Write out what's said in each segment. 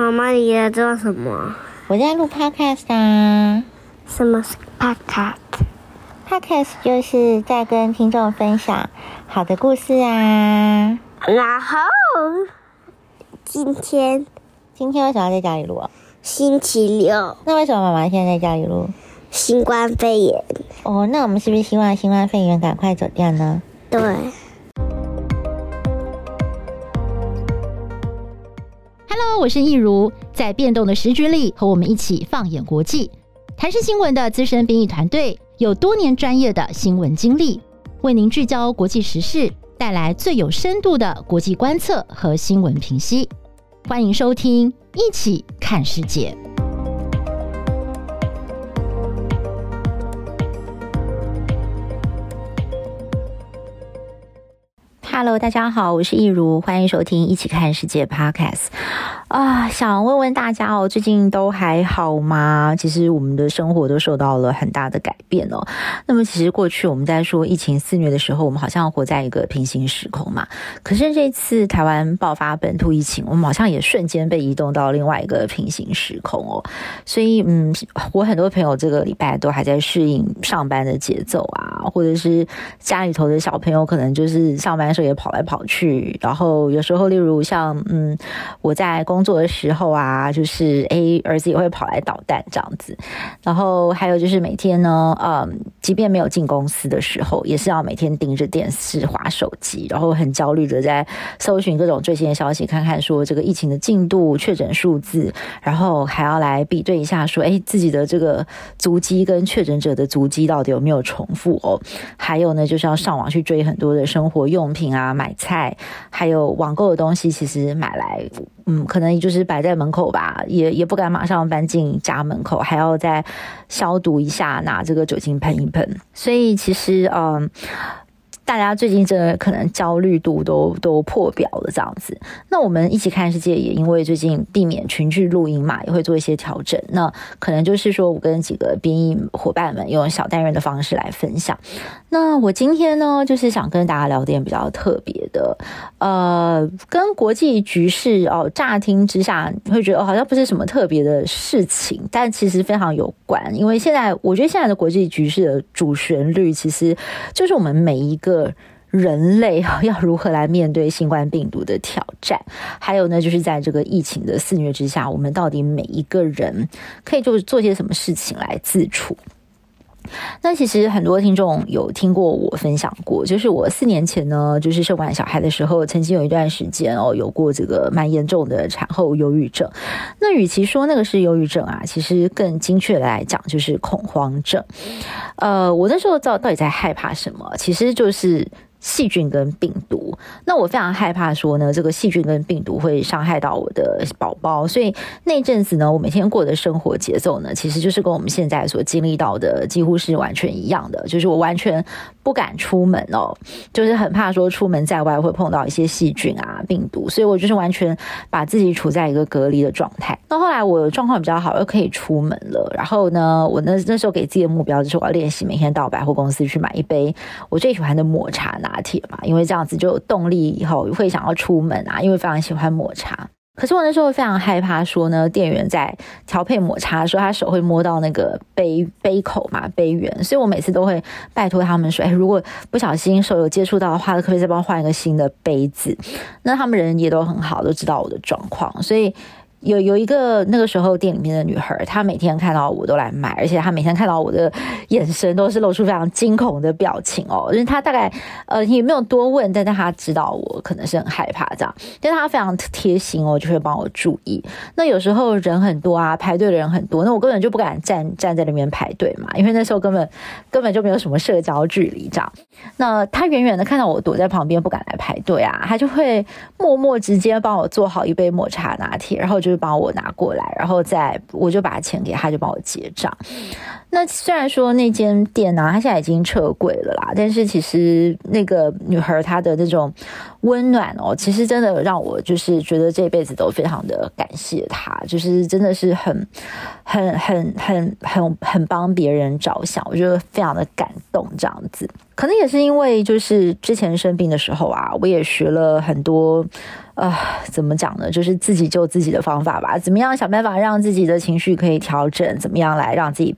妈妈，你在做什么？我在录 podcast 啊。什么是 podcast 就是在跟听众分享好的故事啊。然后今天为什么要在家里录啊？星期六。那为什么妈妈现在在家里录？新冠肺炎。哦，那我们是不是希望新冠肺炎赶快走掉呢？对。Hello， 我是易如，在变动的时局里，和我们一起放眼国际。台视新闻的资深编译团队有多年专业的新闻经历，为您聚焦国际时事，带来最有深度的国际观测和新闻评析。欢迎收听，一起看世界。Hello， 大家好，我是易如，欢迎收听《一起看世界》Podcast。想问问大家哦，最近都还好吗？其实我们的生活都受到了很大的改变哦。那么其实过去我们在说疫情肆虐的时候，我们好像活在一个平行时空嘛。可是这次台湾爆发本土疫情，我们好像也瞬间被移动到另外一个平行时空哦。所以我很多朋友这个礼拜都还在适应上班的节奏啊，或者是家里头的小朋友可能就是上班的时候也跑来跑去，然后有时候例如像我在工作的时候啊，就是儿子也会跑来捣蛋这样子，然后还有就是每天呢，即便没有进公司的时候，也是要每天盯着电视滑手机，然后很焦虑的在搜寻各种最新的消息，看看说这个疫情的进度、确诊数字，然后还要来比对一下说，自己的这个足迹跟确诊者的足迹到底有没有重复哦。还有呢，就是要上网去追很多的生活用品啊、买菜，还有网购的东西，其实买来。可能就是摆在门口吧，也不敢马上搬进家门口，还要再消毒一下，拿这个酒精喷一喷。所以其实大家最近真的可能焦虑度都破表了这样子。那我们一起看世界也因为最近避免群聚录音嘛，也会做一些调整。那可能就是说我跟几个编译伙伴们用小单元的方式来分享。那我今天呢，就是想跟大家聊点比较特别的，跟国际局势乍听之下会觉得好像不是什么特别的事情，但其实非常有关。因为我觉得现在的国际局势的主旋律，其实就是我们每一个人类要如何来面对新冠病毒的挑战，还有呢，就是在这个疫情的肆虐之下，我们到底每一个人可以做些什么事情来自处。那其实很多听众有听过我分享过，就是我4年前呢，就是生完小孩的时候，曾经有一段时间有过这个蛮严重的产后忧郁症。那与其说那个是忧郁症啊，其实更精确的来讲就是恐慌症。我那时候到底在害怕什么？其实就是细菌跟病毒。那我非常害怕说呢，这个细菌跟病毒会伤害到我的宝宝，所以那阵子呢，我每天过的生活节奏呢，其实就是跟我们现在所经历到的几乎是完全一样的，就是我完全不敢出门就是很怕说出门在外会碰到一些细菌啊、病毒，所以我就是完全把自己处在一个隔离的状态。那后来我状况比较好，又可以出门了，然后呢，我那时候给自己的目标就是我要练习每天到百货公司去买一杯我最喜欢的抹茶拿铁嘛，因为这样子就有动力以后会想要出门啊，因为非常喜欢抹茶。可是我那时候非常害怕说呢，店员在调配抹茶的时候，他手会摸到那个杯口嘛、杯缘，所以我每次都会拜托他们说，如果不小心手有接触到的话，可不可以再帮我换一个新的杯子？那他们人也都很好，都知道我的状况，所以有一个那个时候店里面的女孩，她每天看到我都来买，而且她每天看到我的眼神都是露出非常惊恐的表情因为她大概也没有多问，但她知道我可能是很害怕这样，但她非常贴心就会帮我注意。那有时候人很多啊，排队的人很多，那我根本就不敢站在那边排队嘛，因为那时候根本就没有什么社交距离这样。那她远远的看到我躲在旁边不敢来排队啊，她就会默默直接帮我做好一杯抹茶拿铁，然后就帮我拿过来，然后我就把钱给他，就帮我结账。那虽然说那间店啊，它现在已经撤柜了啦，但是其实那个女孩她的那种温暖哦，其实真的让我就是觉得这辈子都非常的感谢她，就是真的是很帮别人着想，我觉得非常的感动这样子。可能也是因为就是之前生病的时候啊，我也学了很多怎么讲呢，就是自己救自己的方法吧，怎么样想办法让自己的情绪可以调整，怎么样来让自己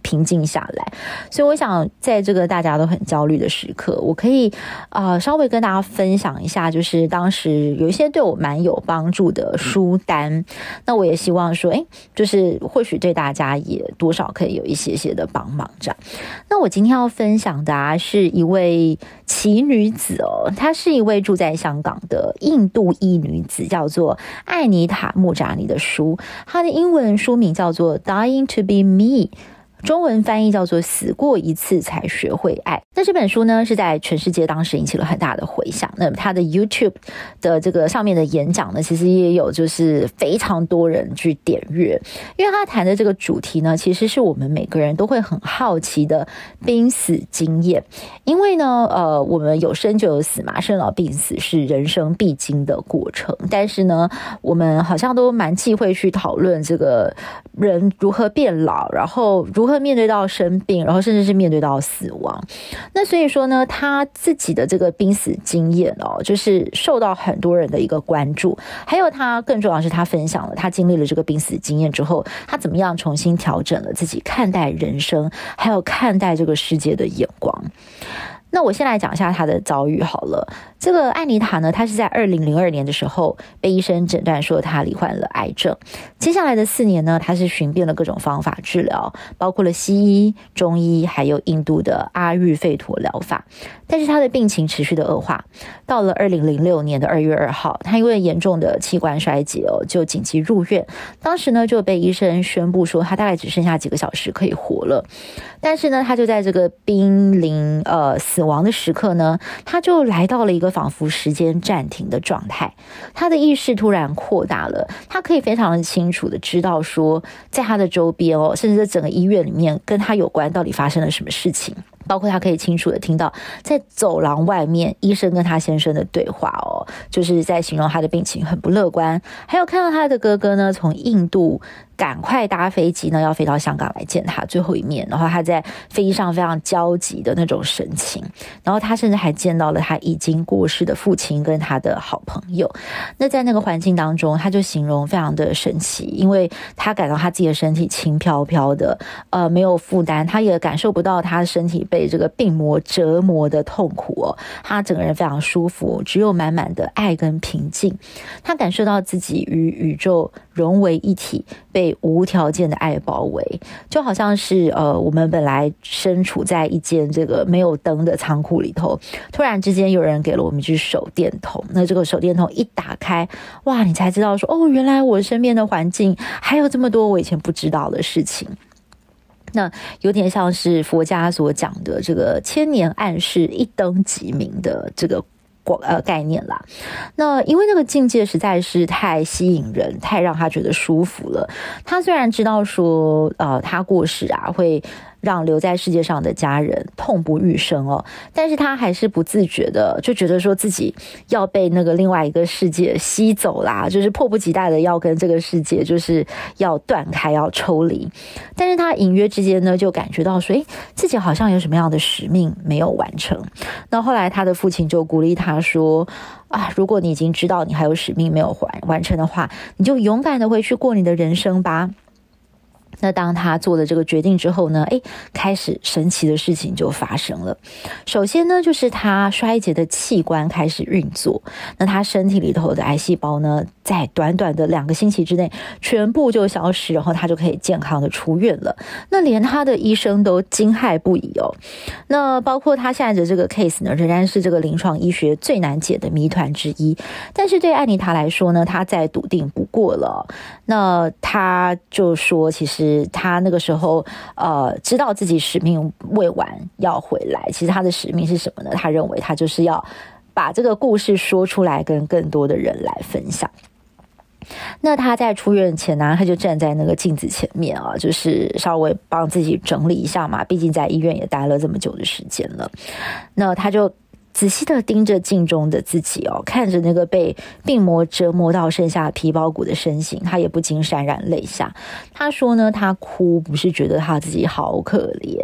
平静下来。所以我想在这个大家都很焦虑的时刻，我可以稍微跟大家分享一下，就是当时有一些对我蛮有帮助的书单，那我也希望说就是或许对大家也多少可以有一些些的帮忙这样。那我今天要分享的啊，是一位奇女子哦，她是一位住在香港的印度裔女子，叫做艾妮塔·穆扎尼的书，她的英文书名叫做 Dying to be Me， 中文翻译叫做死过一次才学会爱。那这本书呢，是在全世界当时引起了很大的回响，那她的 YouTube 的这个上面的演讲呢，其实也有就是非常多人去点阅，因为她谈的这个主题呢，其实是我们每个人都会很好奇的濒死经验。因为呢我们有生就有死嘛，生老病死是人生必经的过程，但是呢我们好像都蛮忌讳去讨论这个人如何变老，然后如何面对到生病，然后甚至是面对到死亡。那所以说呢，他自己的这个濒死经验哦，就是受到很多人的一个关注，还有他更重要的是他分享了他经历了这个濒死经验之后，他怎么样重新调整了自己看待人生还有看待这个世界的眼光。那我先来讲一下他的遭遇好了。这个艾妮塔呢，她是在2002年的时候被医生诊断说她罹患了癌症。接下来的4年呢，她是寻遍了各种方法治疗，包括了西医、中医，还有印度的阿育吠陀疗法。但是她的病情持续的恶化，到了2006年的2月2号，她因为严重的器官衰竭就紧急入院。当时呢，就被医生宣布说她大概只剩下几个小时可以活了。但是呢，她就在这个濒临死亡的时刻呢，她就来到了一个仿佛时间暂停的状态，他的意识突然扩大了，他可以非常清楚的知道说，在他的周边哦，甚至在整个医院里面跟他有关到底发生了什么事情，包括他可以清楚的听到在走廊外面医生跟他先生的对话哦，就是在形容他的病情很不乐观，还有看到他的哥哥呢从印度赶快搭飞机呢要飞到香港来见他最后一面，然后他在飞机上非常焦急的那种神情，然后他甚至还见到了他已经过世的父亲跟他的好朋友。那在那个环境当中，他就形容非常的神奇，因为他感到他自己的身体轻飘飘的，没有负担，他也感受不到他身体被这个病魔折磨的痛苦哦，他整个人非常舒服，只有满满的爱跟平静，他感受到自己与宇宙融为一体，被无条件的爱包围，就好像是我们本来身处在一间这个没有灯的仓库里头，突然之间有人给了我们一支手电筒，那这个手电筒一打开，哇，你才知道说哦，原来我身边的环境还有这么多我以前不知道的事情。那有点像是佛家所讲的这个千年暗示一灯即明的这个概念啦。那因为那个境界实在是太吸引人，太让他觉得舒服了。他虽然知道说他过世啊会让留在世界上的家人痛不欲生哦，但是他还是不自觉的就觉得说自己要被那个另外一个世界吸走啦，就是迫不及待的要跟这个世界就是要断开，要抽离。但是他隐约之间呢，就感觉到说自己好像有什么样的使命没有完成。那后来他的父亲就鼓励他说啊，如果你已经知道你还有使命没有完成的话，你就勇敢的回去过你的人生吧。那当他做了这个决定之后呢，开始神奇的事情就发生了。首先呢，就是他衰竭的器官开始运作，那他身体里头的癌细胞呢，在短短的2个星期之内全部就消失，然后他就可以健康的出院了。那连他的医生都惊骇不已哦。那包括他现在的这个 case 呢，仍然是这个临床医学最难解的谜团之一。但是对艾妮塔来说呢，他再笃定不过了。那他就说，其实他那个时候知道自己使命未完要回来，其实他的使命是什么呢？他认为他就是要把这个故事说出来，跟更多的人来分享。那他在出院前呢，他就站在那个镜子前面啊，就是稍微帮自己整理一下嘛，毕竟在医院也待了这么久的时间了。那他就仔细的盯着镜中的自己哦，看着那个被病魔折磨到剩下皮包骨的身形，他也不禁潸然泪下。他说呢，他哭不是觉得他自己好可怜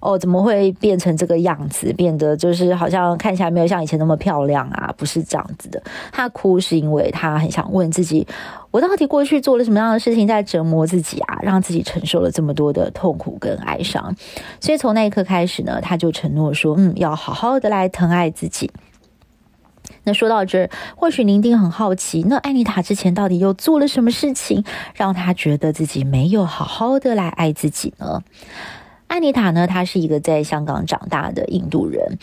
哦，怎么会变成这个样子，变得就是好像看起来没有像以前那么漂亮啊，不是这样子的。他哭是因为他很想问自己，我到底过去做了什么样的事情在折磨自己啊，让自己承受了这么多的痛苦跟哀伤。所以从那一刻开始呢，他就承诺说要好好的来疼爱自己。那说到这儿，或许您一定很好奇，那艾妮塔之前到底又做了什么事情让她觉得自己没有好好的来爱自己呢？艾妮塔呢，她是一个在香港长大的印度人。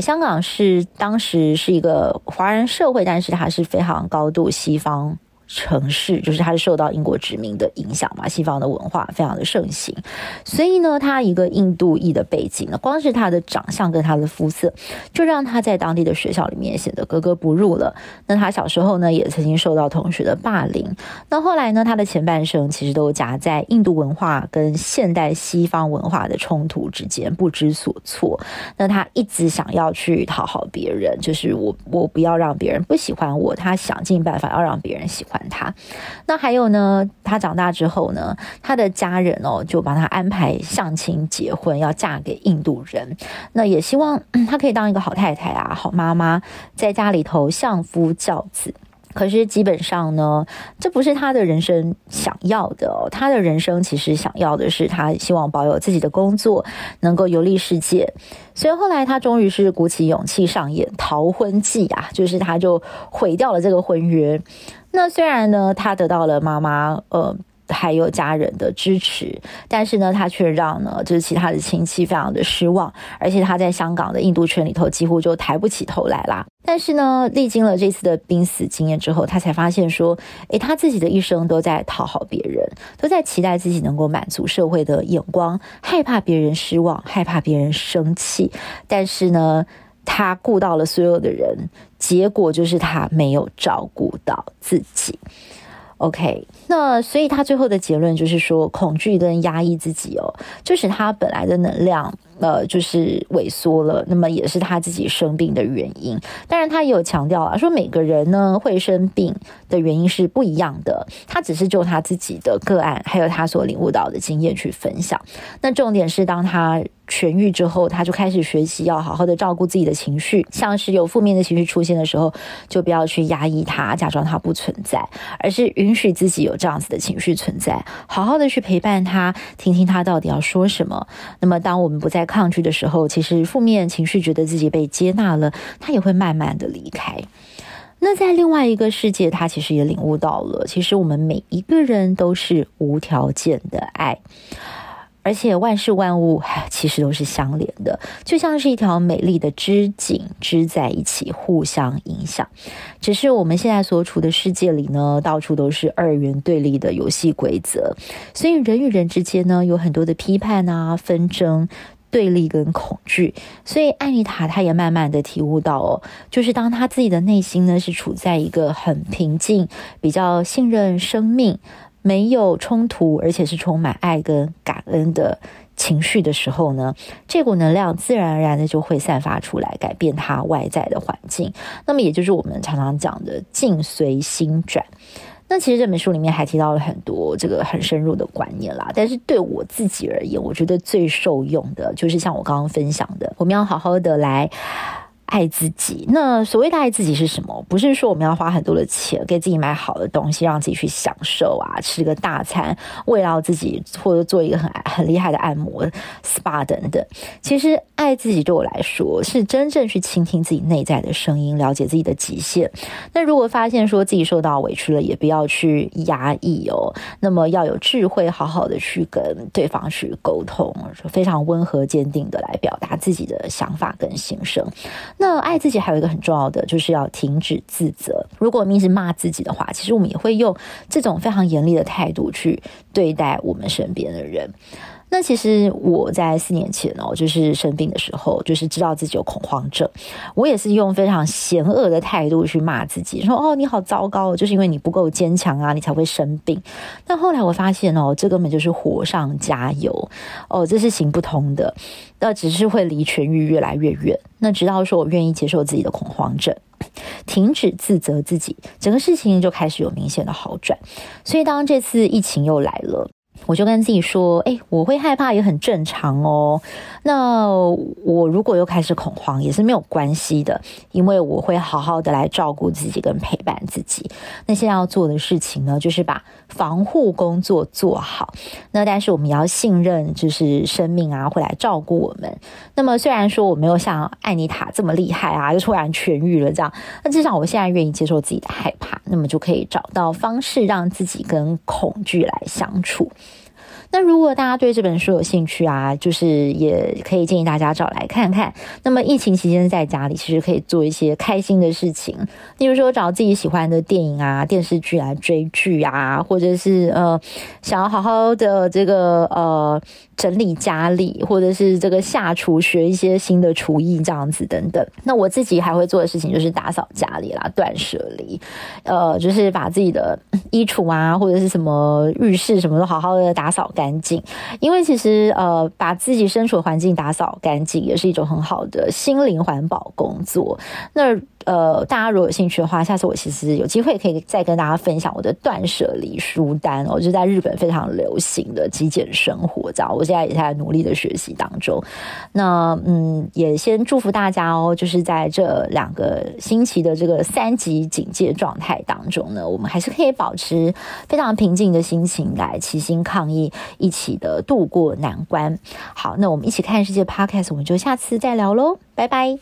香港是当时是一个华人社会，但是她是非常高度西方城市，就是它是受到英国殖民的影响嘛，西方的文化非常的盛行，所以呢，他一个印度裔的背景呢，光是他的长相跟他的肤色，就让他在当地的学校里面显得格格不入了。那他小时候呢，也曾经受到同学的霸凌。那后来呢，他的前半生其实都夹在印度文化跟现代西方文化的冲突之间，不知所措。那他一直想要去讨好别人，就是我不要让别人不喜欢我，他想尽办法要让别人喜欢他。那还有呢，他长大之后呢，他的家人哦就把他安排相亲结婚，要嫁给印度人。那也希望他可以当一个好太太啊，好妈妈，在家里头相夫教子。可是基本上呢，这不是他的人生想要的哦。他的人生其实想要的是，他希望保有自己的工作，能够游历世界。所以后来他终于是鼓起勇气上演逃婚记啊，就是他就毁掉了这个婚约。那虽然呢，他得到了妈妈还有家人的支持，但是呢，他却让呢就是其他的亲戚非常的失望，而且他在香港的印度圈里头几乎就抬不起头来啦。但是呢，历经了这次的濒死经验之后，他才发现说，他自己的一生都在讨好别人，都在期待自己能够满足社会的眼光，害怕别人失望，害怕别人生气。但是呢，他顾到了所有的人，结果就是他没有照顾到自己。OK， 那所以他最后的结论就是说，恐惧跟压抑自己哦，就使他本来的能量就是萎缩了，那么也是他自己生病的原因。当然他也有强调啊，说每个人呢会生病的原因是不一样的，他只是就他自己的个案还有他所领悟到的经验去分享。那重点是当他痊愈之后，他就开始学习要好好的照顾自己的情绪，像是有负面的情绪出现的时候，就不要去压抑它，假装它不存在，而是允许自己有这样子的情绪存在，好好的去陪伴它，听听它到底要说什么。那么当我们不再抗拒的时候，其实负面情绪觉得自己被接纳了，它也会慢慢的离开。那在另外一个世界，他其实也领悟到了，其实我们每一个人都是无条件的爱，而且万事万物其实都是相连的，就像是一条美丽的织锦织在一起，互相影响。只是我们现在所处的世界里呢，到处都是二元对立的游戏规则，所以人与人之间呢，有很多的批判啊、纷争、对立跟恐惧。所以艾妮塔她也慢慢的体悟到哦，就是当她自己的内心呢，是处在一个很平静、比较信任生命、没有冲突，而且是充满爱跟感恩的情绪的时候呢，这股能量自然而然的就会散发出来，改变它外在的环境。那么也就是我们常常讲的境随心转。那其实这本书里面还提到了很多这个很深入的观念啦，但是对我自己而言，我觉得最受用的就是像我刚刚分享的，我们要好好的来爱自己。那所谓的爱自己是什么？不是说我们要花很多的钱给自己买好的东西，让自己去享受啊，吃个大餐，慰劳自己，或者做一个很厉害的按摩 SPA 等等。其实爱自己对我来说，是真正去倾听自己内在的声音，了解自己的极限。那如果发现说自己受到委屈了，也不要去压抑哦，那么要有智慧，好好的去跟对方去沟通，非常温和坚定的来表达自己的想法跟心声。那爱自己还有一个很重要的，就是要停止自责。如果我们一直骂自己的话，其实我们也会用这种非常严厉的态度去对待我们身边的人。那其实我在4年前哦，就是生病的时候，就是知道自己有恐慌症，我也是用非常嫌恶的态度去骂自己，说哦你好糟糕，就是因为你不够坚强啊，你才会生病。但后来我发现哦，这根本就是火上加油哦，这是行不通的，那只是会离痊愈越来越远。那直到说我愿意接受自己的恐慌症，停止自责自己，整个事情就开始有明显的好转。所以当这次疫情又来了，我就跟自己说，我会害怕也很正常哦，那我如果又开始恐慌也是没有关系的，因为我会好好的来照顾自己跟陪伴自己。那现在要做的事情呢，就是把防护工作做好，那但是我们也要信任就是生命啊会来照顾我们。那么虽然说我没有像艾妮塔这么厉害啊，就突然痊愈了这样，那至少我现在愿意接受自己的害怕，那么就可以找到方式让自己跟恐惧来相处。那如果大家对这本书有兴趣啊，就是也可以建议大家找来看看。那么疫情期间在家里其实可以做一些开心的事情，例如说找自己喜欢的电影啊、电视剧来追剧啊，或者是想要好好的这个整理家里，或者是这个下厨学一些新的厨艺这样子等等。那我自己还会做的事情就是打扫家里啦、断舍离，就是把自己的衣橱啊或者是什么浴室什么都好好的打扫干净，因为其实把自己身处的环境打扫干净也是一种很好的心灵环保工作。那大家如果有兴趣的话，下次我其实有机会可以再跟大家分享我的断舍离书单哦，就是在日本非常流行的极简生活这样，我现在也在努力的学习当中。那也先祝福大家哦，就是在这2个星期的这个3级警戒状态当中呢，我们还是可以保持非常平静的心情来齐心抗疫，一起的度过难关。好，那我们一起看世界 Podcast， 我们就下次再聊咯，拜拜。